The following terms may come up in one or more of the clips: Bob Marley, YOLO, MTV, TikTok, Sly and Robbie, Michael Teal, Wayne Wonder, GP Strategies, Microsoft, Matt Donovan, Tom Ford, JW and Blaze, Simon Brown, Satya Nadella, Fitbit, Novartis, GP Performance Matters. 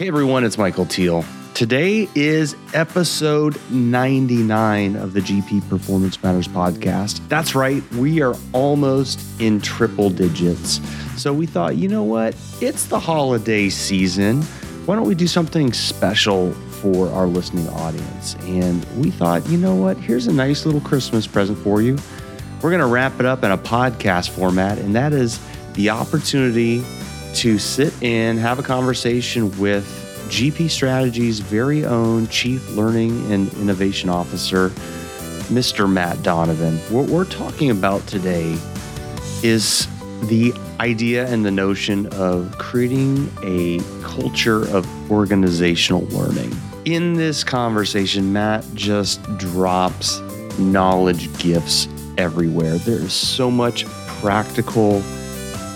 Hey everyone, it's Michael Teal. Today is episode 99 of the GP Performance Matters podcast. That's right, we are almost in triple digits. So we thought, you know what? It's the holiday season. Why don't we do something special for our listening audience? And we thought, you know what? Here's a nice little Christmas present for you. We're going to wrap it up in a podcast format, and that is the opportunity to sit in, have a conversation with GP Strategy's very own Chief Learning and Innovation Officer, Mr. Matt Donovan. What we're talking about today is the idea and the notion of creating a culture of organizational learning. In this conversation, Matt just drops knowledge gifts everywhere. There's so much practical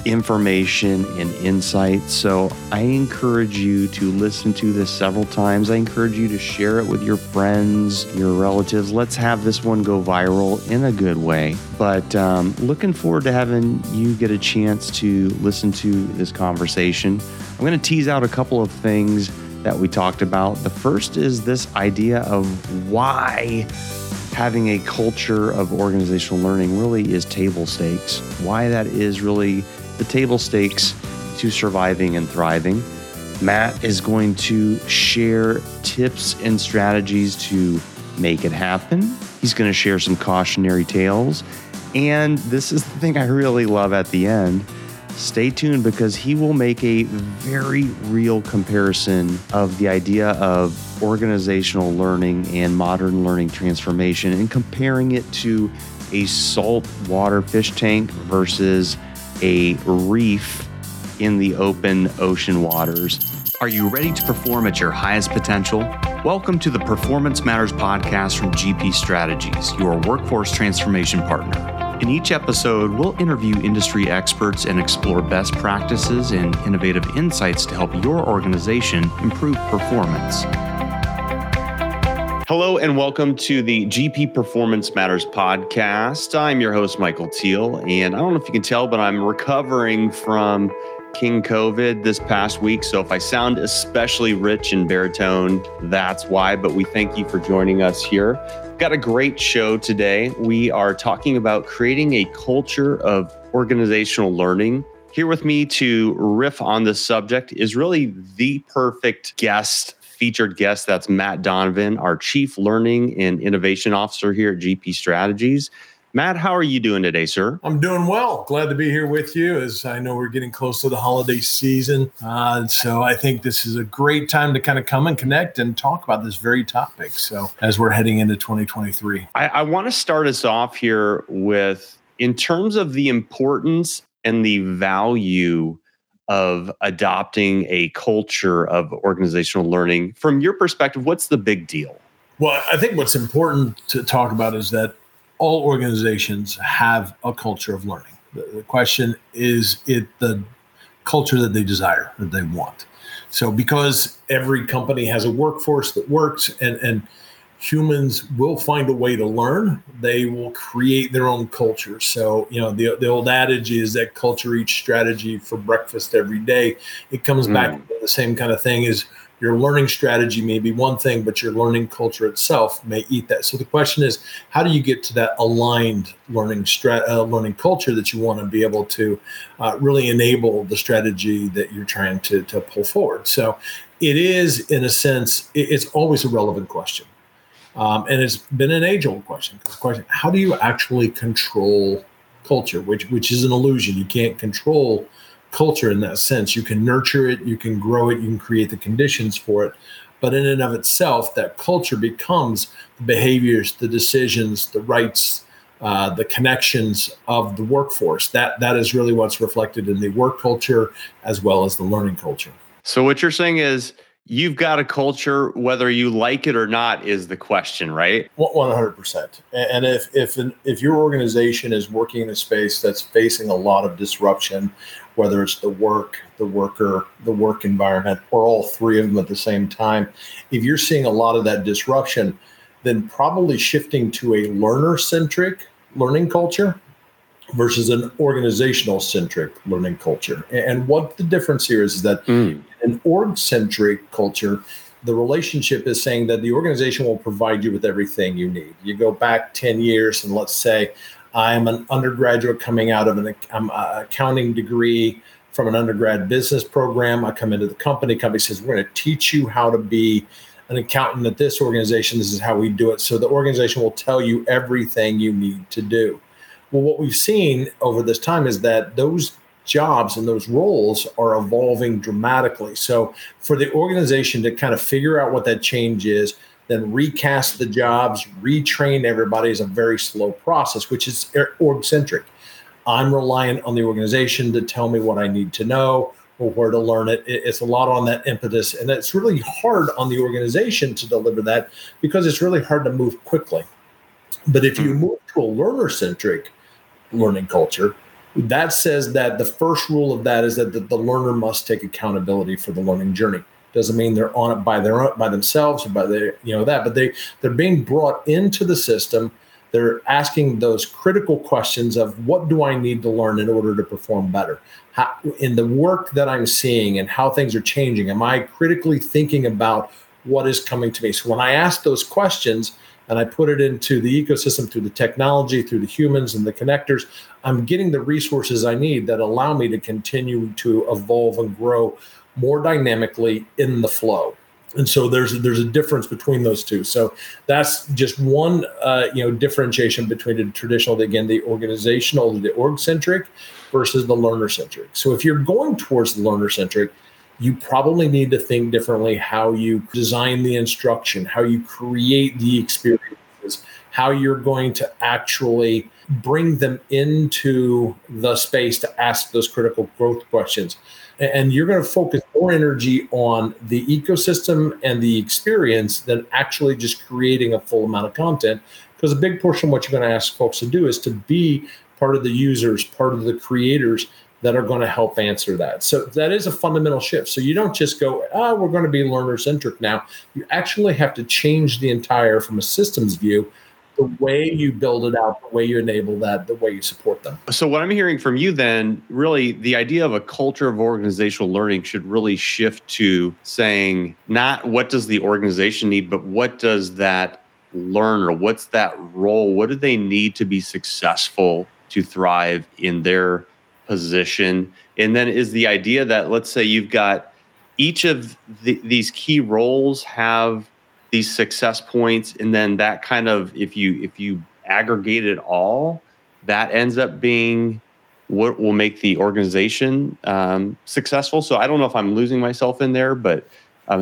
information and insight. So I encourage you to listen to this several times. I encourage you to share it with your friends, your relatives. Let's have this one go viral in a good way. But looking forward to having you get a chance to listen to this conversation. I'm going to tease out a couple of things that we talked about. The first is this idea of why having a culture of organizational learning really is table stakes, why that is really the table stakes to surviving and thriving. Matt is going to share tips and strategies to make it happen. He's going to share some cautionary tales. And this is the thing I really love at the end. Stay tuned because he will make a very real comparison of the idea of organizational learning and modern learning transformation and comparing it to a saltwater fish tank versus a reef in the open ocean waters. Are you ready to perform at your highest potential? Welcome to the Performance Matters podcast from GP Strategies, your workforce transformation partner. In each episode, we'll interview industry experts and explore best practices and innovative insights to help your organization improve performance. Hello and welcome to the GP Performance Matters podcast. I'm your host, Michael Teal, and I don't know if you can tell, but I'm recovering from King COVID this past week. So if I sound especially rich and baritone, that's why. But we thank you for joining us here. We've got a great show today. We are talking about creating a culture of organizational learning. Here with me to riff on this subject is really the perfect guest, featured guest. That's Matt Donovan, our Chief Learning and Innovation Officer here at GP Strategies. Matt, how are you doing today, sir? I'm doing well. Glad to be here with you, as I know we're getting close to the holiday season. So I think this is a great time to kind of come and connect and talk about this very topic. So as we're heading into 2023. I want to start us off here with, in terms of the importance and the value of adopting a culture of organizational learning. From your perspective, what's the big deal? Well, I think what's important to talk about is that all organizations have a culture of learning. The question is, it the culture that they desire, that they want? So because every company has a workforce that works, and humans will find a way to learn. They will create their own culture. So, you know, the old adage is that culture eats strategy for breakfast every day. It comes back to the same kind of thing. Is your learning strategy may be one thing, but your learning culture itself may eat that. So the question is, how do you get to that aligned learning culture that you want to be able to really enable the strategy that you're trying to pull forward? So it is, in a sense, it's always a relevant question. And it's been an age-old question. Because the question, how do you actually control culture, which is an illusion. You can't control culture in that sense. You can nurture it, you can grow it, you can create the conditions for it. But in and of itself, that culture becomes the behaviors, the decisions, the rights, the connections of the workforce. That is really what's reflected in the work culture as well as the learning culture. So what you're saying is, you've got a culture, whether you like it or not is the question, right? 100%. And if your organization is working in a space that's facing a lot of disruption, whether it's the work, the worker, the work environment, or all three of them at the same time, if you're seeing a lot of that disruption, then probably shifting to a learner-centric learning culture versus an organizational-centric learning culture. And what the difference here is that an org-centric culture, the relationship is saying that the organization will provide you with everything you need. You go back 10 years and let's say I'm an undergraduate coming out of an accounting degree from an undergrad business program. I come into the company. Company says, we're going to teach you how to be an accountant at this organization. This is how we do it. So the organization will tell you everything you need to do. Well, what we've seen over this time is that those jobs and those roles are evolving dramatically. So for the organization to kind of figure out what that change is, then recast the jobs, retrain everybody is a very slow process, which is org-centric. I'm reliant on the organization to tell me what I need to know or where to learn it. It's a lot on that impetus. And it's really hard on the organization to deliver that because it's really hard to move quickly. But if you move to a learner-centric learning culture, that says that the first rule of that is that the learner must take accountability for the learning journey. Doesn't mean they're on it by themselves or by their, but they're being brought into the system. They're asking those critical questions of what do I need to learn in order to perform better? How, in the work that I'm seeing and how things are changing, am I critically thinking about what is coming to me? So when I ask those questions, and I put it into the ecosystem through the technology, through the humans and the connectors, I'm getting the resources I need that allow me to continue to evolve and grow more dynamically in the flow. And so there's a difference between those two. So that's just one differentiation between the traditional, again, the organizational, the org-centric versus the learner-centric. So if you're going towards the learner-centric, you probably need to think differently how you design the instruction, how you create the experiences, how you're going to actually bring them into the space to ask those critical growth questions. And you're going to focus more energy on the ecosystem and the experience than actually just creating a full amount of content, because a big portion of what you're going to ask folks to do is to be part of the users, part of the creators that are going to help answer that. So that is a fundamental shift. So you don't just go, we're going to be learner-centric now. You actually have to change the entire, from a systems view, the way you build it out, the way you enable that, the way you support them. So what I'm hearing from you then, really the idea of a culture of organizational learning should really shift to saying not what does the organization need, but what does that learner, what's that role, what do they need to be successful to thrive in their position? And then is the idea that, let's say you've got each of these key roles have these success points, and then that kind of, if you aggregate it all, that ends up being what will make the organization successful. So I don't know if I'm losing myself in there, but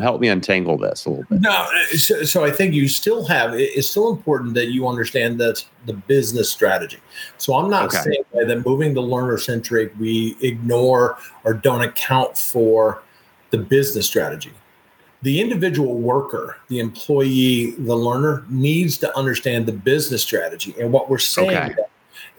help me untangle this a little bit. No, so I think you still have, it's still important that you understand that the business strategy. So I'm not saying that moving to learner-centric, we ignore or don't account for the business strategy. The individual worker, the employee, the learner needs to understand the business strategy. And what we're saying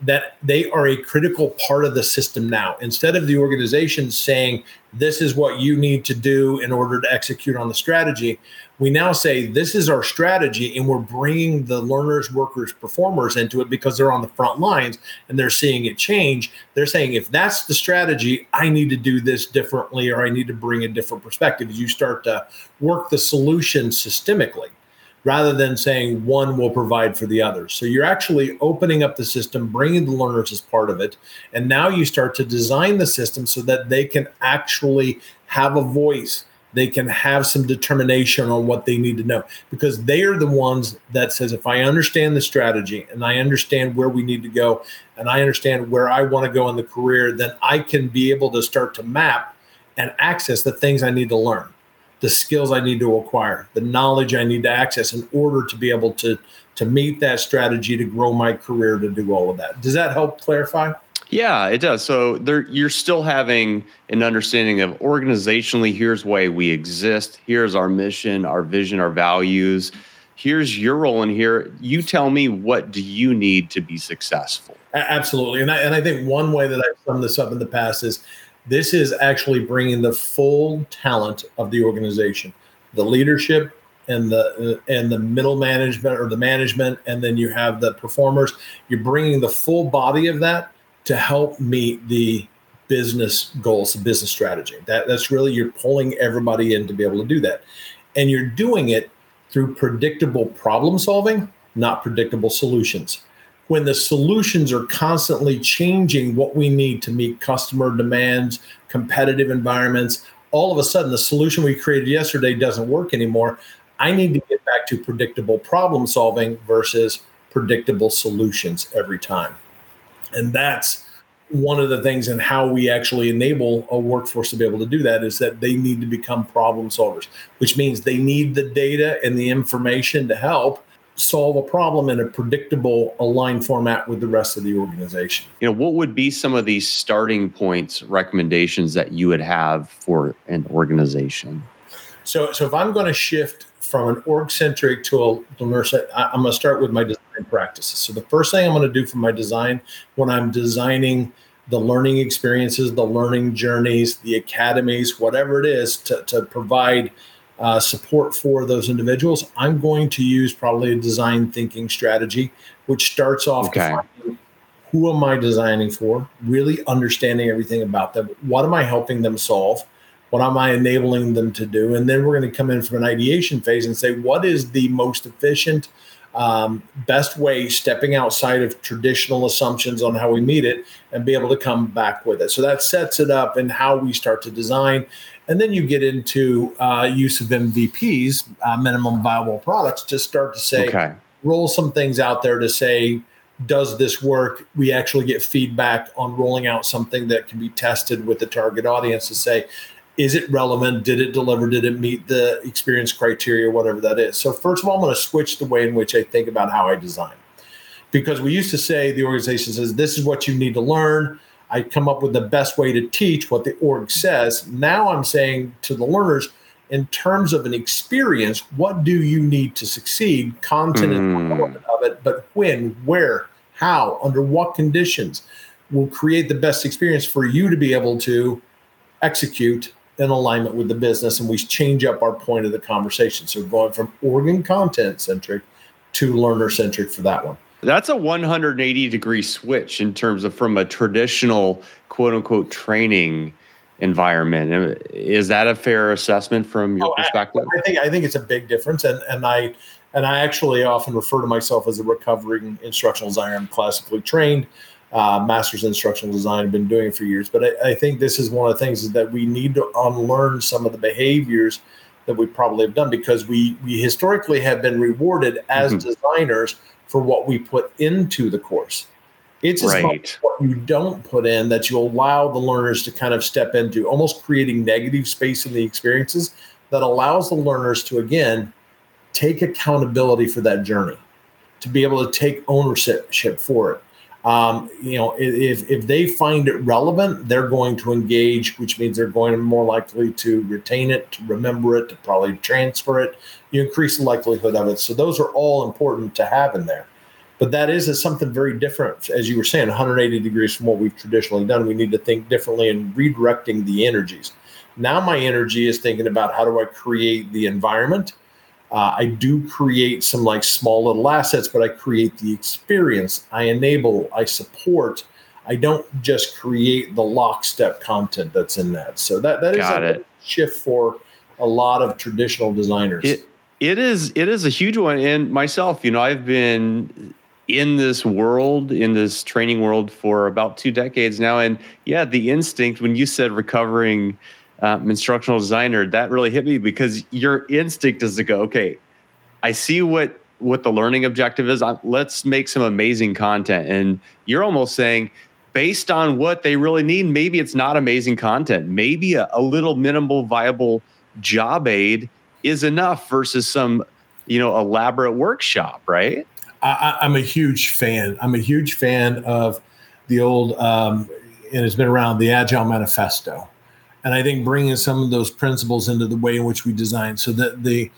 that they are a critical part of the system now. Instead of the organization saying, this is what you need to do in order to execute on the strategy, we now say, this is our strategy, and we're bringing the learners, workers, performers into it because they're on the front lines and they're seeing it change. They're saying, if that's the strategy, I need to do this differently, or I need to bring a different perspective. You start to work the solution systemically, rather than saying one will provide for the other. So you're actually opening up the system, bringing the learners as part of it, and now you start to design the system so that they can actually have a voice. They can have some determination on what they need to know, because they are the ones that says, if I understand the strategy and I understand where we need to go and I understand where I want to go in the career, then I can be able to start to map and access the things I need to learn, the skills I need to acquire, the knowledge I need to access in order to be able to meet that strategy, to grow my career, to do all of that. Does that help clarify? Yeah, it does. So you're still having an understanding of organizationally, here's why we exist. Here's our mission, our vision, our values. Here's your role in here. You tell me, what do you need to be successful? Absolutely. And I think one way that I've summed this up in the past is, this is actually bringing the full talent of the organization, the leadership and the middle management, or the management, and then you have the performers. You're bringing the full body of that to help meet the business goals, the business strategy. That's really, you're pulling everybody in to be able to do that. And you're doing it through predictable problem solving, not predictable solutions. When the solutions are constantly changing what we need to meet customer demands, competitive environments, all of a sudden the solution we created yesterday doesn't work anymore. I need to get back to predictable problem solving versus predictable solutions every time. And that's one of the things in how we actually enable a workforce to be able to do that, is that they need to become problem solvers, which means they need the data and the information to help solve a problem in a predictable, aligned format with the rest of the organization. You know, what would be some of these starting points, recommendations that you would have for an organization? So if I'm going to shift from an org-centric to a nurse, I'm going to start with my design practices. So the first thing I'm going to do for my design, when I'm designing the learning experiences, the learning journeys, the academies, whatever it is to provide support for those individuals, I'm going to use probably a design thinking strategy, which starts off defining who am I designing for, really understanding everything about them, what am I helping them solve, what am I enabling them to do, and then we're going to come in from an ideation phase and say, what is the most efficient, best way, stepping outside of traditional assumptions on how we meet it, and be able to come back with it. So that sets it up in how we start to design. And then you get into use of MVPs, minimum viable products, to start to say, roll some things out there to say, does this work? We actually get feedback on rolling out something that can be tested with the target audience to say, is it relevant? Did it deliver? Did it meet the experience criteria, whatever that is? So first of all, I'm going to switch the way in which I think about how I design. Because we used to say, the organization says, this is what you need to learn. I come up with the best way to teach what the org says. Now I'm saying to the learners, in terms of an experience, what do you need to succeed? Content is one element of it, but when, where, how, under what conditions will create the best experience for you to be able to execute in alignment with the business. And we change up our point of the conversation. So going from org and content centric to learner centric for that one. That's a 180-degree switch in terms of from a traditional, quote-unquote, training environment. Is that a fair assessment from your perspective? I think it's a big difference. And I actually often refer to myself as a recovering instructional designer. I'm classically trained, master's in instructional design. I've been doing it for years. But I think this is one of the things, is that we need to unlearn some of the behaviors that we probably have done, because we historically have been rewarded as designers for what we put into the course. It's as much what you don't put in that you allow the learners to kind of step into, almost creating negative space in the experiences that allows the learners to, again, take accountability for that journey, to be able to take ownership for it. You know, if they find it relevant, they're going to engage, which means they're going to more likely to retain it, to remember it, to probably transfer it. You increase the likelihood of it. So those are all important to have in there. But that is something very different, as you were saying, 180 degrees from what we've traditionally done. We need to think differently and redirecting the energies. Now my energy is thinking about, how do I create the environment? I do create some like small little assets, but I create the experience. I enable, I support. I don't just create the lockstep content that's in that. So that is a shift for a lot of traditional designers. It is a huge one. And myself, you know, I've been in this world, in this training world for about 2 decades now. And yeah, the instinct, when you said recovering instructional designer, that really hit me, because your instinct is to go, okay, I see what the learning objective is. Let's make some amazing content. And you're almost saying, based on what they really need, maybe it's not amazing content. Maybe a little minimal viable job aid is enough versus some, you know, elaborate workshop, right? I'm a huge fan. I'm a huge fan of the old, and it's been around, the Agile Manifesto. And I think bringing some of those principles into the way in which we design, so that the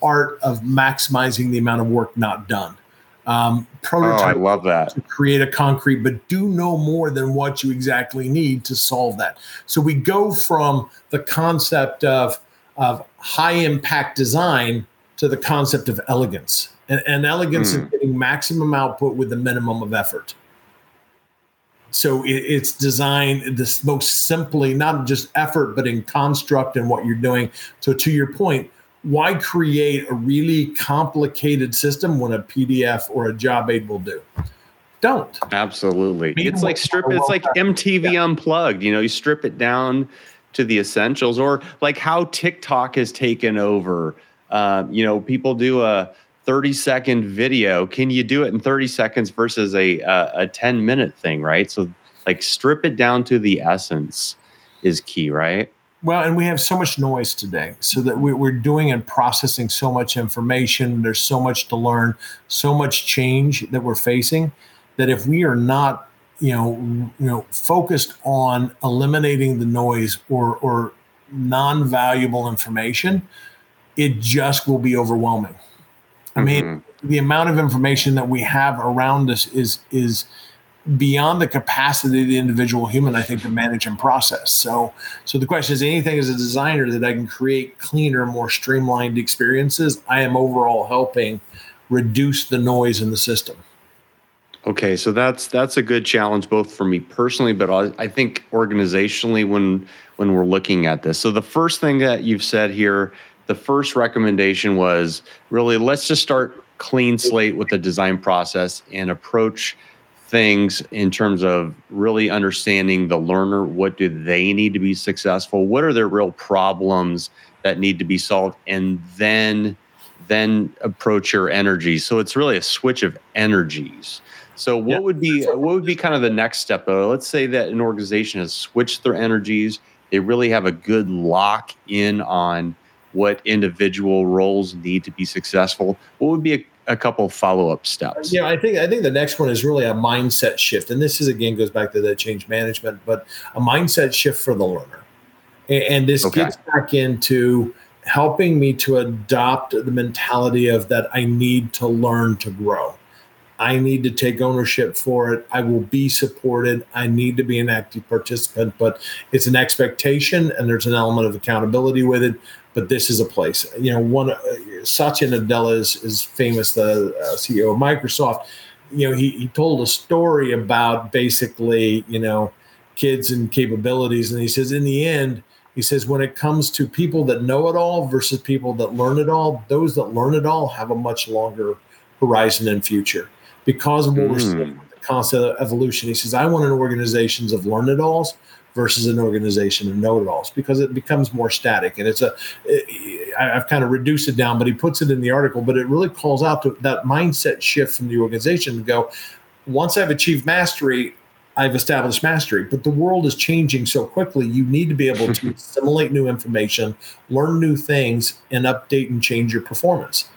art of maximizing the amount of work not done. Prototype, I love that. To create a concrete, but do no more than what you exactly need to solve that. So we go from the concept of high impact design to the concept of elegance. And elegance is getting maximum output with the minimum of effort. So it's designed this most simply, not just effort, but in construct and what you're doing. So to your point, why create a really complicated system when a PDF or a job aid will do? Don't. Absolutely. It's like it's like MTV Unplugged. You know, you strip it down to the essentials, or like how TikTok has taken over. You know, people do a 30-second video. Can you do it in 30 seconds versus a 10-minute thing, right? So like strip it down to the essence is key, right? Well, and we have so much noise today, so that we're doing and processing so much information. There's so much to learn, so much change that we're facing, that if we are not, focused on eliminating the noise or non-valuable information, it just will be overwhelming. I mean, the amount of information that we have around us is beyond the capacity of the individual human, I think, to manage and process. So the question is, anything as a designer that I can create cleaner, more streamlined experiences, I am overall helping reduce the noise in the system. Okay, so that's a good challenge, both for me personally, but I think organizationally when we're looking at this. So the first thing that you've said here, the first recommendation was really, let's just start clean slate with the design process and approach things in terms of really understanding the learner. What do they need to be successful? What are their real problems that need to be solved? And then approach your energy. So it's really a switch of energies. So what would be kind of the next step, though? Let's say that an organization has switched their energies. They really have a good lock in on what individual roles need to be successful. What would be a couple follow-up steps? Yeah, I think the next one is really a mindset shift. And this is, again, goes back to the change management, but a mindset shift for the learner. And this gets back into helping me to adopt the mentality of that I need to learn to grow. I need to take ownership for it. I will be supported. I need to be an active participant, but it's an expectation and there's an element of accountability with it. But this is a place, Satya Nadella is famous, the CEO of Microsoft. He told a story about basically, kids and capabilities. And he says, in the end, when it comes to people that know it all versus people that learn it all, those that learn it all have a much longer horizon and future because of what we're seeing with the constant evolution. He says, I want an organization of learn it alls versus an organization of know-it-alls, because it becomes more static. And I've kind of reduced it down, but he puts it in the article, but it really calls out to that mindset shift from the organization to go, once I've achieved mastery, I've established mastery. But the world is changing so quickly, you need to be able to assimilate new information, learn new things, and update and change your performance.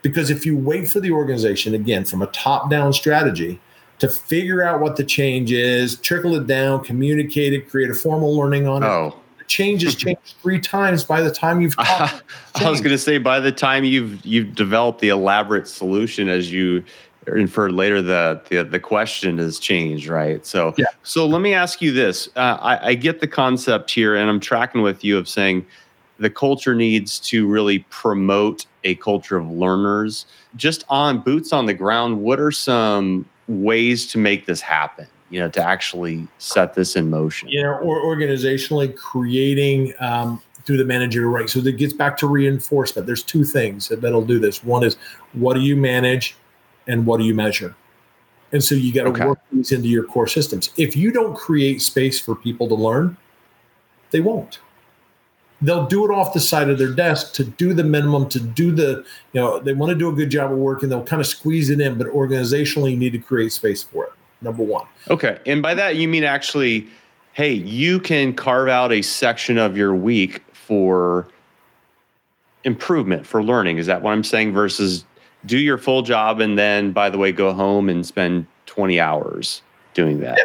Because if you wait for the organization, again, from a top-down strategy, to figure out what the change is, trickle it down, communicate it, create a formal learning on it. The change has changed 3 times by the time you've taught. I was going to say, by the time you've developed the elaborate solution, as you inferred later, the question has changed, right? So, So let me ask you this. I get the concept here, and I'm tracking with you of saying the culture needs to really promote a culture of learners. Just on boots on the ground, what are some ways to make this happen, to actually set this in motion? Or organizationally creating through the managerial rank. So that gets back to reinforcement. There's 2 things that'll do this. One is, what do you manage and what do you measure? And so you got to work these into your core systems. If you don't create space for people to learn, they won't. They'll do it off the side of their desk to do the minimum, to do the, they want to do a good job of work and they'll kind of squeeze it in, but organizationally you need to create space for it, number 1. Okay, and by that you mean actually, hey, you can carve out a section of your week for improvement, for learning. Is that what I'm saying? Versus do your full job and then, by the way, go home and spend 20 hours doing that. Yeah.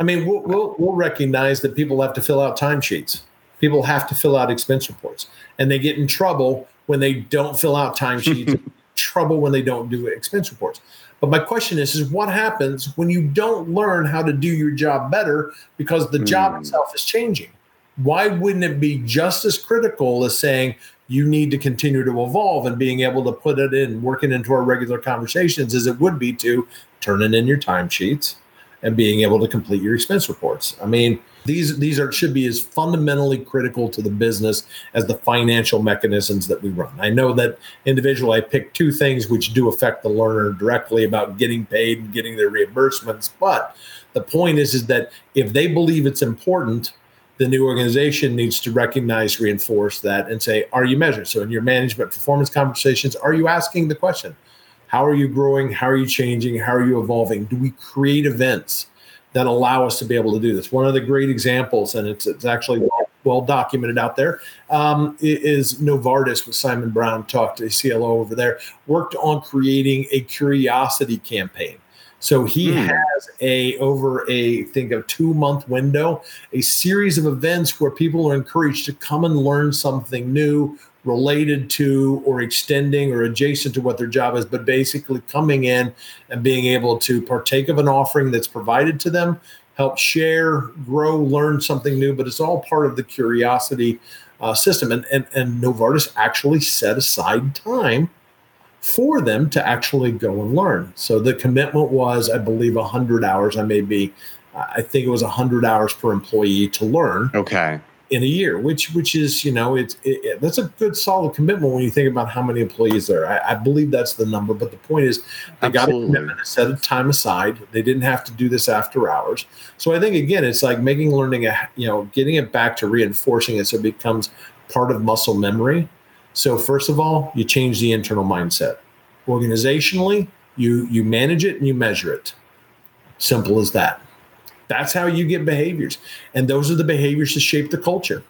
I mean, we'll recognize that people have to fill out timesheets. People have to fill out expense reports, and they get in trouble when they don't fill out timesheets, trouble when they don't do expense reports. But my question is what happens when you don't learn how to do your job better because the job itself is changing? Why wouldn't it be just as critical as saying you need to continue to evolve and being able to put it in, working into our regular conversations, as it would be to turn in your timesheets and being able to complete your expense reports. I mean, these should be as fundamentally critical to the business as the financial mechanisms that we run. I know that individually I picked two things which do affect the learner directly about getting paid and getting their reimbursements. But the point is that if they believe it's important, the new organization needs to recognize, reinforce that, and say, are you measured? So in your management performance conversations, are you asking the question, how are you growing? How are you changing? How are you evolving? Do we create events that allow us to be able to do this? One of the great examples, and it's actually well documented out there, is Novartis with Simon Brown, talked to the CLO over there, worked on creating a curiosity campaign. So he has over a 2-month window, a series of events where people are encouraged to come and learn something new related to or extending or adjacent to what their job is, but basically coming in and being able to partake of an offering that's provided to them, help share, grow, learn something new, but it's all part of the curiosity system. And Novartis actually set aside time for them to actually go and learn. So the commitment was, I believe, 100 hours. I think it was 100 hours per employee to learn. Okay. In a year, which is, that's a good solid commitment when you think about how many employees there are. I believe that's the number, but the point is they got a commitment to set a time aside. They didn't have to do this after hours. So I think, again, it's like making learning, getting it back to reinforcing it so it becomes part of muscle memory. So first of all, you change the internal mindset. Organizationally, you manage it and you measure it. Simple as that. That's how you get behaviors. And those are the behaviors that shape the culture.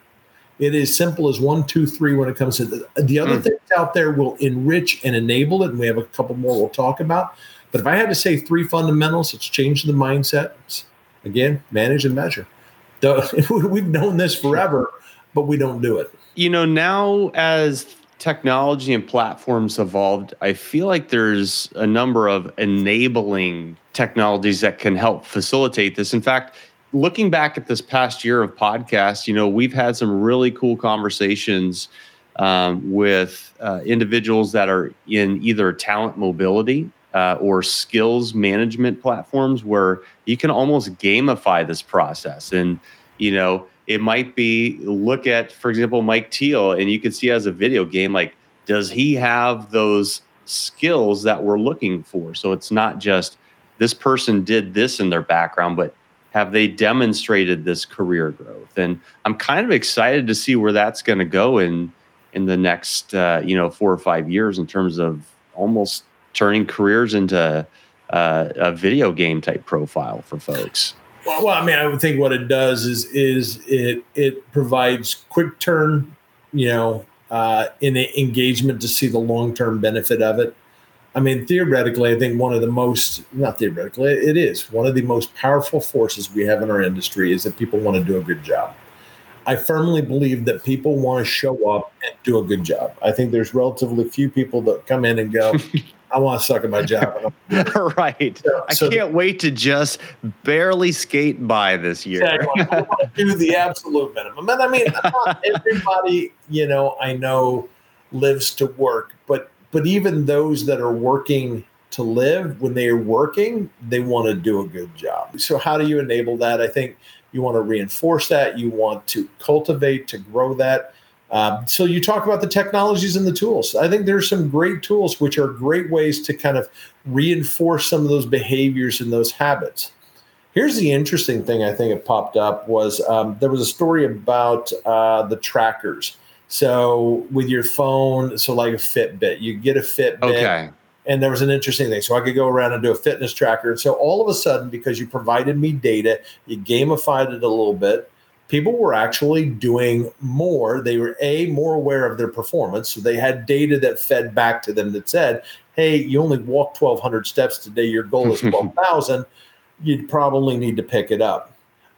It is simple as 1, 2, 3 when it comes to the other things out there will enrich and enable it. And we have a couple more we'll talk about. But if I had to say 3 fundamentals, it's change the mindset. Again, manage and measure. We've known this forever, but we don't do it. Now as technology and platforms evolved, I feel like there's a number of enabling technologies that can help facilitate this. In fact, looking back at this past year of podcasts, we've had some really cool conversations with individuals that are in either talent mobility or skills management platforms where you can almost gamify this process. And, it might be, look at, for example, Mike Teal, and you could see as a video game, like, does he have those skills that we're looking for? So it's not just this person did this in their background, but have they demonstrated this career growth? And I'm kind of excited to see where that's going to go in the next, 4 or 5 years in terms of almost turning careers into a video game type profile for folks. Well, I would think what it does is it provides quick turn, in engagement to see the long-term benefit of it. Theoretically, I think it is one of the most powerful forces we have in our industry is that people want to do a good job. I firmly believe that people want to show up and do a good job. I think there's relatively few people that come in and go, I want to suck at my job. Right. I can't wait to just barely skate by this year. Exactly. I want to do the absolute minimum. And not everybody, I know lives to work, but even those that are working to live, when they are working, they want to do a good job. So how do you enable that? I think you want to reinforce that. You want to cultivate, to grow that. So you talk about the technologies and the tools. I think there's some great tools, which are great ways to kind of reinforce some of those behaviors and those habits. Here's the interesting thing I think it popped up was there was a story about the trackers. So with your phone, so like a Fitbit, you get a Fitbit. Okay. And there was an interesting thing. So I could go around and do a fitness tracker. And so all of a sudden, because you provided me data, you gamified it a little bit. People were actually doing more. They were more aware of their performance. So they had data that fed back to them that said, hey, you only walked 1,200 steps today. Your goal is 12,000. You'd probably need to pick it up.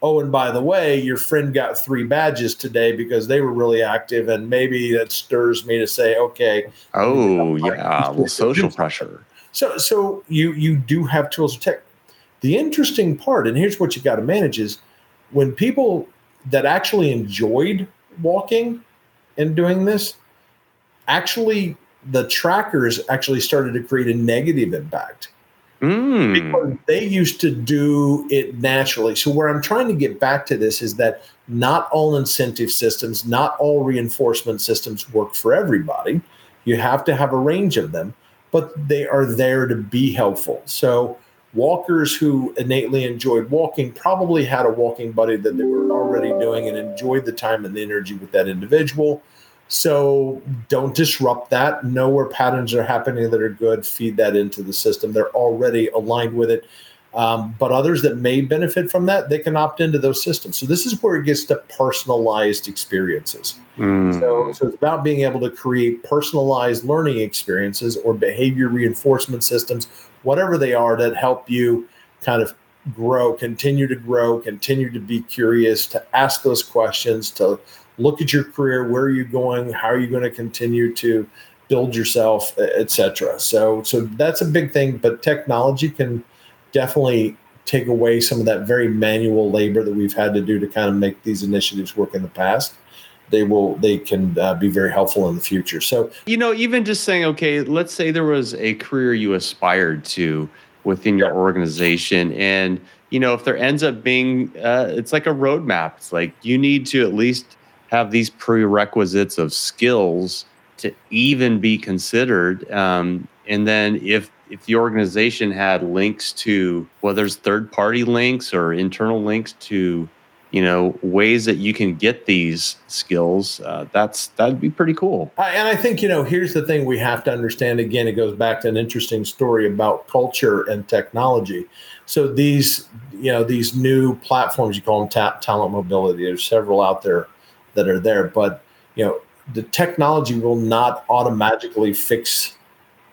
Oh, and by the way, your friend got 3 badges today because they were really active. And maybe that stirs me to say, okay. Oh, yeah. Well, social pressure. So you do have tools of tech. The interesting part, and here's what you got to manage, is when people that actually enjoyed walking and doing this, actually the trackers actually started to create a negative impact. because they used to do it naturally. So where I'm trying to get back to this is that not all incentive systems, not all reinforcement systems work for everybody. You have to have a range of them, but they are there to be helpful. So walkers who innately enjoyed walking probably had a walking buddy that they were already doing and enjoyed the time and the energy with that individual. So don't disrupt that. Know where patterns are happening that are good. Feed that into the system. They're already aligned with it. But others that may benefit from that, they can opt into those systems. So this is where it gets to personalized experiences. So it's about being able to create personalized learning experiences or behavior reinforcement systems, whatever they are, that help you kind of grow, continue to be curious, to ask those questions, to look at your career. Where are you going? How are you going to continue to build yourself, et cetera? So that's a big thing, but technology can definitely take away some of that very manual labor that we've had to do to kind of make these initiatives work in the past. They can be very helpful in the future. So, even just saying, okay, let's say there was a career you aspired to within your organization. And, if there ends up being, it's like a roadmap. It's like, you need to at least have these prerequisites of skills to even be considered. And then if the organization had links to, whether it's third-party links or internal links to, ways that you can get these skills, that'd be pretty cool. And I think, here's the thing we have to understand. Again, it goes back to an interesting story about culture and technology. So these, these new platforms, you call them talent mobility. There's several out there that are there, but, the technology will not automatically fix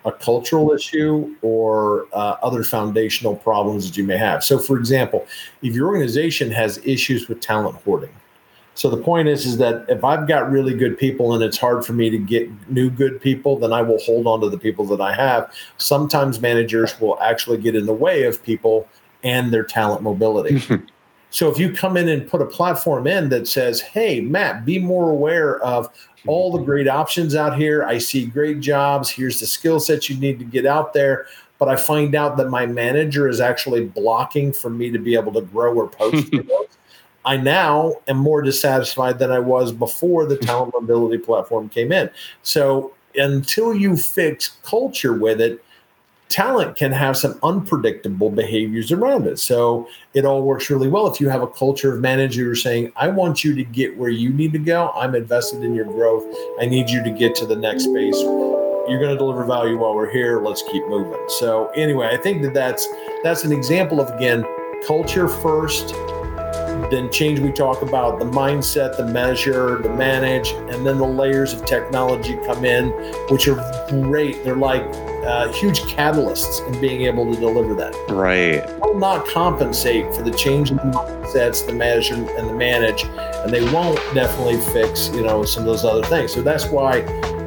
a cultural issue or other foundational problems that you may have. So, for example, if your organization has issues with talent hoarding, so the point is that if I've got really good people and it's hard for me to get new good people, then I will hold on to the people that I have. Sometimes managers will actually get in the way of people and their talent mobility. So if you come in and put a platform in that says, hey, Matt, be more aware of all the great options out here. I see great jobs. Here's the skill sets you need to get out there. But I find out that my manager is actually blocking for me to be able to grow or post. I now am more dissatisfied than I was before the talent mobility platform came in. So until you fix culture with it, talent can have some unpredictable behaviors around it. So it all works really well if you have a culture of managers saying, I want you to get where you need to go. I'm invested in your growth. I need you to get to the next space. You're going to deliver value while we're here. Let's keep moving. So anyway, I think that's an example of, again, culture first, then change. We talk about the mindset, the measure, the manage, and then the layers of technology come in, which are great. They're like huge catalysts in being able to deliver that. Right. Will not compensate for the change in the mindsets, the measure, and the manage, and they won't definitely fix, some of those other things. So that's why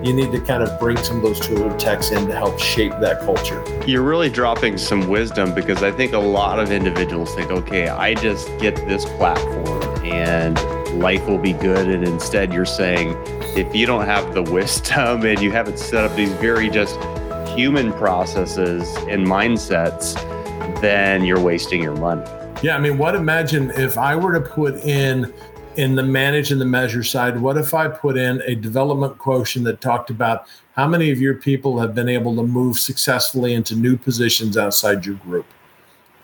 you need to kind of bring some of those tools and techs in to help shape that culture. You're really dropping some wisdom, because I think a lot of individuals think, okay, I just get this platform and life will be good. And instead you're saying, if you don't have the wisdom and you haven't set up these very just human processes and mindsets, then you're wasting your money. Yeah, what, imagine if I were to put in the manage and the measure side, what if I put in a development quotient that talked about how many of your people have been able to move successfully into new positions outside your group?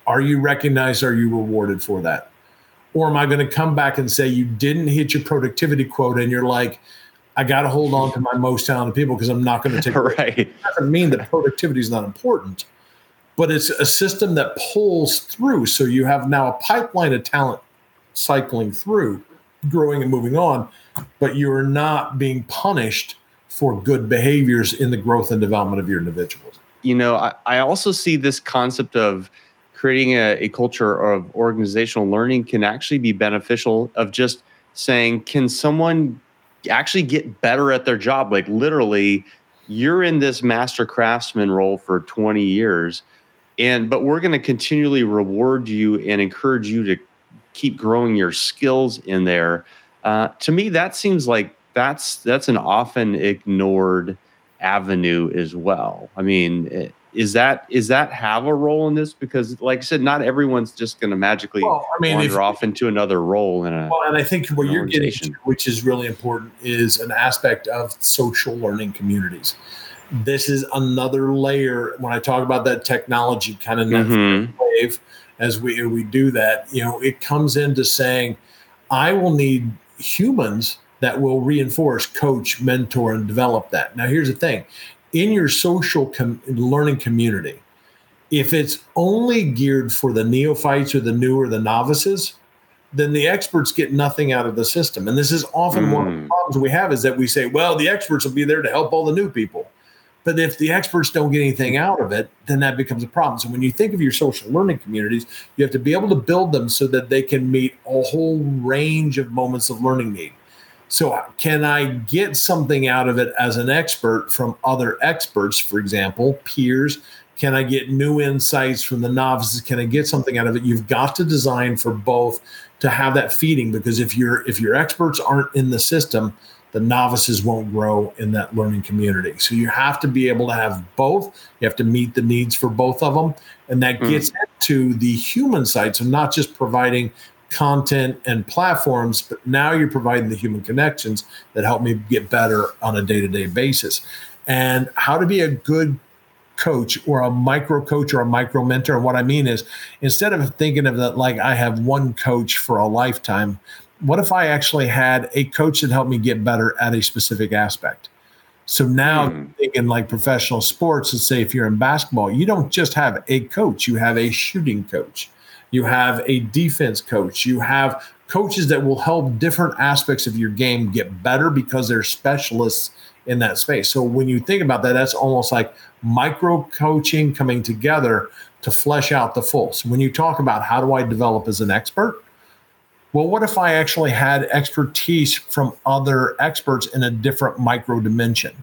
Are you recognized? Are you rewarded for that? Or am I going to come back and say you didn't hit your productivity quota and you're like, I got to hold on to my most talented people because I'm not going to take it. Right. It doesn't mean that productivity is not important, but it's a system that pulls through. So you have now a pipeline of talent cycling through, growing and moving on, but you're not being punished for good behaviors in the growth and development of your individuals. I also see this concept of creating a culture of organizational learning can actually be beneficial, of just saying, can someone actually get better at their job? Like, literally, you're in this master craftsman role for 20 years, but we're going to continually reward you and encourage you to keep growing your skills in there. To me, that seems like that's an often ignored avenue as well. Is that have a role in this? Because, like I said, not everyone's just going to magically wander off into another role. And I think what you're getting to, which is really important, is an aspect of social learning communities. This is another layer. When I talk about that technology kind of wave, as we do that, it comes into saying, I will need humans that will reinforce, coach, mentor, and develop that. Now, here's the thing. In your social learning community, if it's only geared for the neophytes or the new or the novices, then the experts get nothing out of the system. And this is often one of the problems we have, is that we say, well, the experts will be there to help all the new people. But if the experts don't get anything out of it, then that becomes a problem. So when you think of your social learning communities, you have to be able to build them so that they can meet a whole range of moments of learning need. So can I get something out of it as an expert from other experts, for example, peers? Can I get new insights from the novices? Can I get something out of it? You've got to design for both to have that feeding, because if your experts aren't in the system, the novices won't grow in that learning community. So you have to be able to have both. You have to meet the needs for both of them. And that gets to the human side. So not just providing content and platforms, but now you're providing the human connections that help me get better on a day-to-day basis. And how to be a good coach or a micro coach or a micro mentor. And what I mean is, instead of thinking of that like I have one coach for a lifetime, what if I actually had a coach that helped me get better at a specific aspect? So now thinking like professional sports, let's say if you're in basketball, you don't just have a coach, you have a shooting coach. You have a defense coach. You have coaches that will help different aspects of your game get better because they're specialists in that space. So when you think about that, that's almost like micro coaching coming together to flesh out the full. So when you talk about how do I develop as an expert, well, what if I actually had expertise from other experts in a different micro dimension?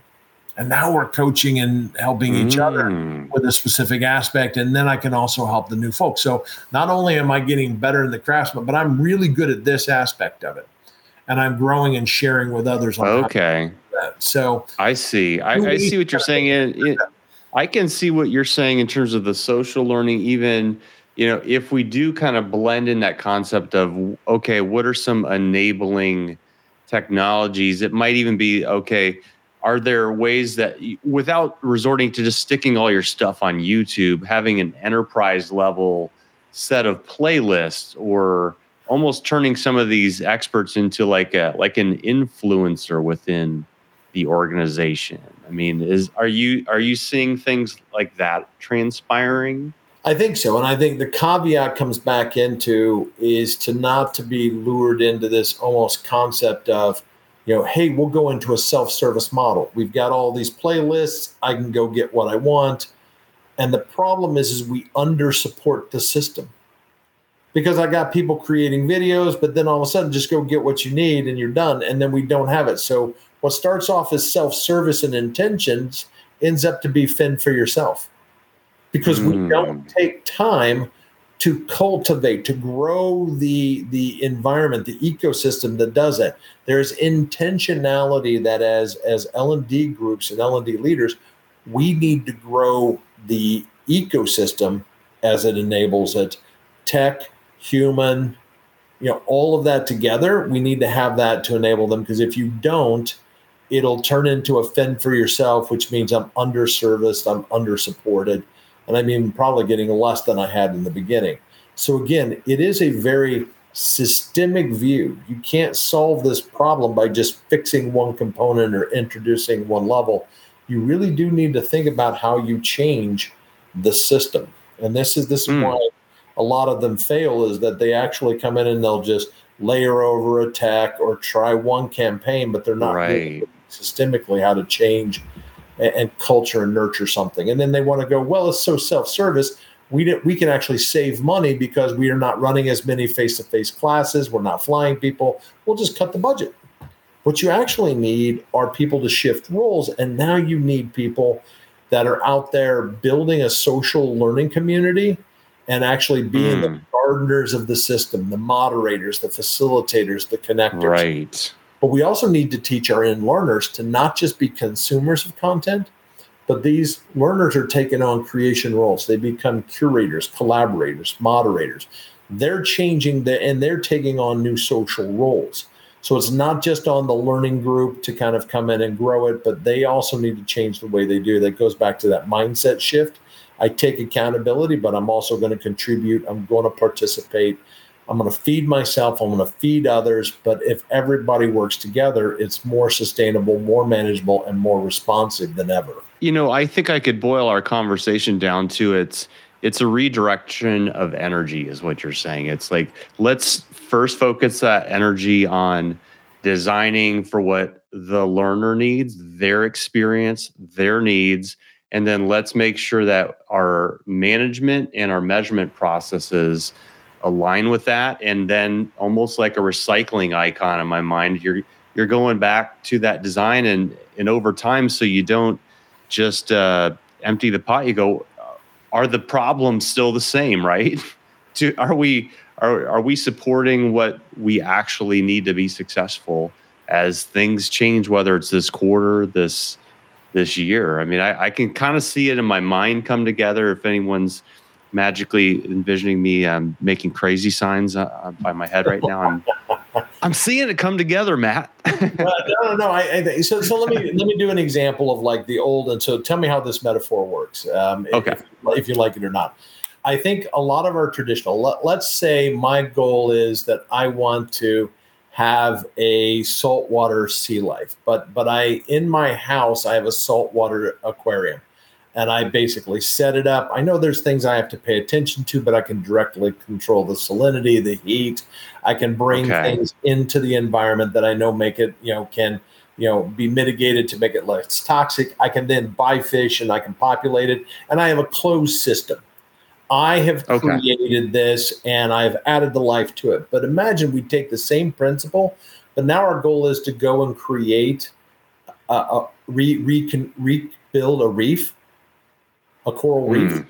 And now we're coaching and helping each other with a specific aspect. And then I can also help the new folks. So not only am I getting better in the craftsman, but I'm really good at this aspect of it. And I'm growing and sharing with others. Okay. So I see. I see what you're saying. I can see what you're saying in terms of the social learning, even, if we do kind of blend in that concept of, okay, what are some enabling technologies? It might even be, okay, are there ways that, without resorting to just sticking all your stuff on YouTube, having an enterprise level set of playlists, or almost turning some of these experts into like an influencer within the organization? I mean, are you seeing things like that transpiring? I think so. And I think the caveat comes back into is to not to be lured into this almost concept of, hey, we'll go into a self-service model. We've got all these playlists. I can go get what I want. And the problem is we under-support the system, because I got people creating videos, but then all of a sudden just go get what you need and you're done. And then we don't have it. So what starts off as self-service and intentions ends up to be fend for yourself, because we don't take time to cultivate, to grow the environment, the ecosystem that does it. There's intentionality that as L&D groups and L&D leaders, we need to grow the ecosystem as it enables it. Tech, human, all of that together, we need to have that to enable them, because if you don't, it'll turn into a fend for yourself, which means I'm underserviced, I'm undersupported. And I'm even probably getting less than I had in the beginning. So again, it is a very systemic view. You can't solve this problem by just fixing one component or introducing one level. You really do need to think about how you change the system. And this is why a lot of them fail, is that they actually come in and they'll just layer over a tech or try one campaign, but they're not really systemically how to change and culture and nurture something. And then they want to go, well, it's so self-service. We can actually save money because we are not running as many face-to-face classes. We're not flying people. We'll just cut the budget. What you actually need are people to shift roles. And now you need people that are out there building a social learning community and actually being the gardeners of the system, the moderators, the facilitators, the connectors. Right. But we also need to teach our end learners to not just be consumers of content, But these learners are taking on creation roles. They become curators, collaborators, moderators. They're changing and they're taking on new social roles. So it's not just on the learning group to kind of come in and grow it, but they also need to change the way they do. That goes back to that mindset shift. I take accountability, but I'm also going to contribute. I'm going to participate. I'm going to feed myself. I'm going to feed others. But if everybody works together, it's more sustainable, more manageable, and more responsive than ever. You know, I think I could boil our conversation down to it's a redirection of energy is what you're saying. It's like, let's first focus that energy on designing for what the learner needs, their experience, their needs. And then let's make sure that our management and our measurement processes align with that. And then almost like a recycling icon in my mind, you're going back to that design and over time. So you don't just empty the pot. You go, are the problems still the same, right? Are we supporting what we actually need to be successful as things change, whether it's this quarter, this year? I mean, I can kind of see it in my mind come together. If anyone's magically envisioning me making crazy signs by my head right now, I'm seeing it come together, Matt. No. So let me do an example of like the old, and so tell me how this metaphor works. Okay. If you like it or not. I think a lot of our traditional, let's say my goal is that I want to have a saltwater sea life, but I in my house I have a saltwater aquarium. And I basically set it up. I know there's things I have to pay attention to, but I can directly control the salinity, the heat. I can bring things into the environment that I know make it, can be mitigated to make it less toxic. I can then buy fish and I can populate it. And I have a closed system. I have created this and I've added the life to it. But imagine we take the same principle, but now our goal is to go and create, rebuild a reef. A coral reef.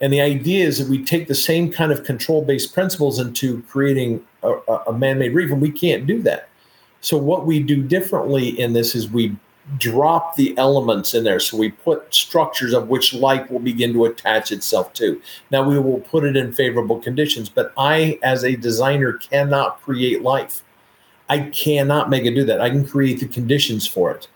And the idea is that we take the same kind of control-based principles into creating a man-made reef, and we can't do that. So what we do differently in this is we drop the elements in there. So we put structures of which life will begin to attach itself to. Now we will put it in favorable conditions, but I, as a designer, cannot create life. I cannot make it do that. I can create the conditions for it.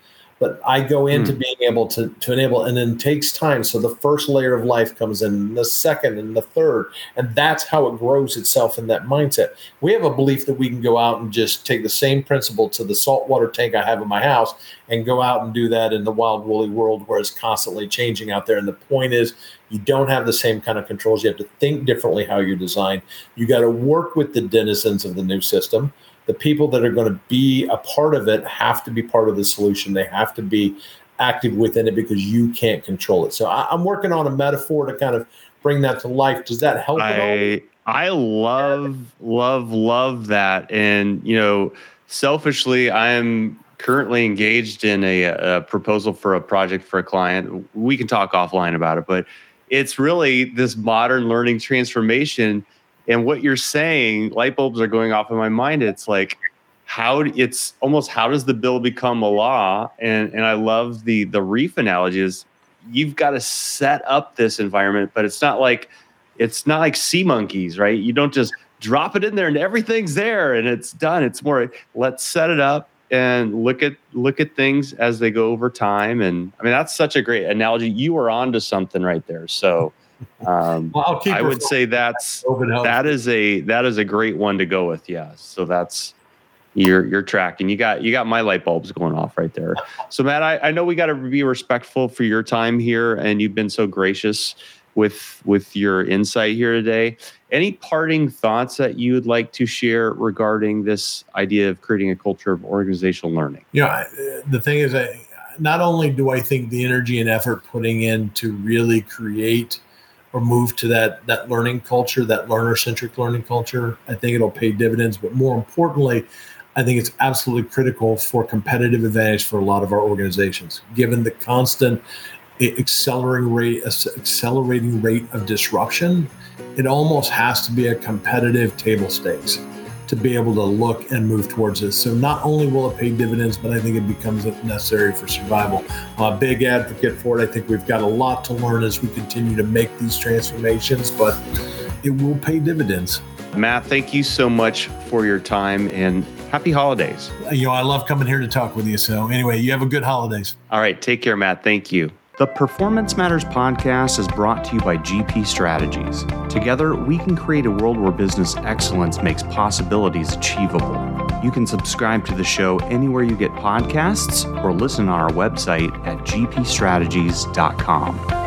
But I go into being able to enable, and then it takes time. So the first layer of life comes in, the second and the third, and that's how it grows itself in that mindset. We have a belief that we can go out and just take the same principle to the saltwater tank I have in my house and go out and do that in the wild, woolly world where it's constantly changing out there. And the point is, you don't have the same kind of controls. You have to think differently how you design. You got to work with the denizens of the new system. The people that are going to be a part of it have to be part of the solution. They have to be active within it because you can't control it. So I'm working on a metaphor to kind of bring that to life. Does that help at all? I love that. And, selfishly, I'm currently engaged in a proposal for a project for a client. We can talk offline about it, but it's really this modern learning transformation. And what you're saying, light bulbs are going off in my mind. It's like, it's almost how does the bill become a law? And I love the reef analogy is you've got to set up this environment, but it's not like sea monkeys, right? You don't just drop it in there and everything's there and it's done. It's more, let's set it up and look at things as they go over time. And I mean, that's such a great analogy. You are onto something right there. So I would say that is a great one to go with. Yeah. So that's your track and you got my light bulbs going off right there. So Matt, I know we got to be respectful for your time here and you've been so gracious with your insight here today. Any parting thoughts that you would like to share regarding this idea of creating a culture of organizational learning? The thing is, not only do I think the energy and effort putting in to really create or move to that learning culture, that learner-centric learning culture, I think it'll pay dividends. But more importantly, I think it's absolutely critical for competitive advantage for a lot of our organizations, given the constant accelerating rate of disruption. It almost has to be a competitive table stakes. to be able to look and move towards this. So not only will it pay dividends, but I think it becomes necessary for survival. Big advocate for it. I think we've got a lot to learn as we continue to make these transformations, but it will pay dividends. Matt, thank you so much for your time and happy holidays. I love coming here to talk with you. So anyway, you have a good holidays. All right. Take care, Matt. Thank you. The Performance Matters podcast is brought to you by GP Strategies. Together, we can create a world where business excellence makes possibilities achievable. You can subscribe to the show anywhere you get podcasts or listen on our website at gpstrategies.com.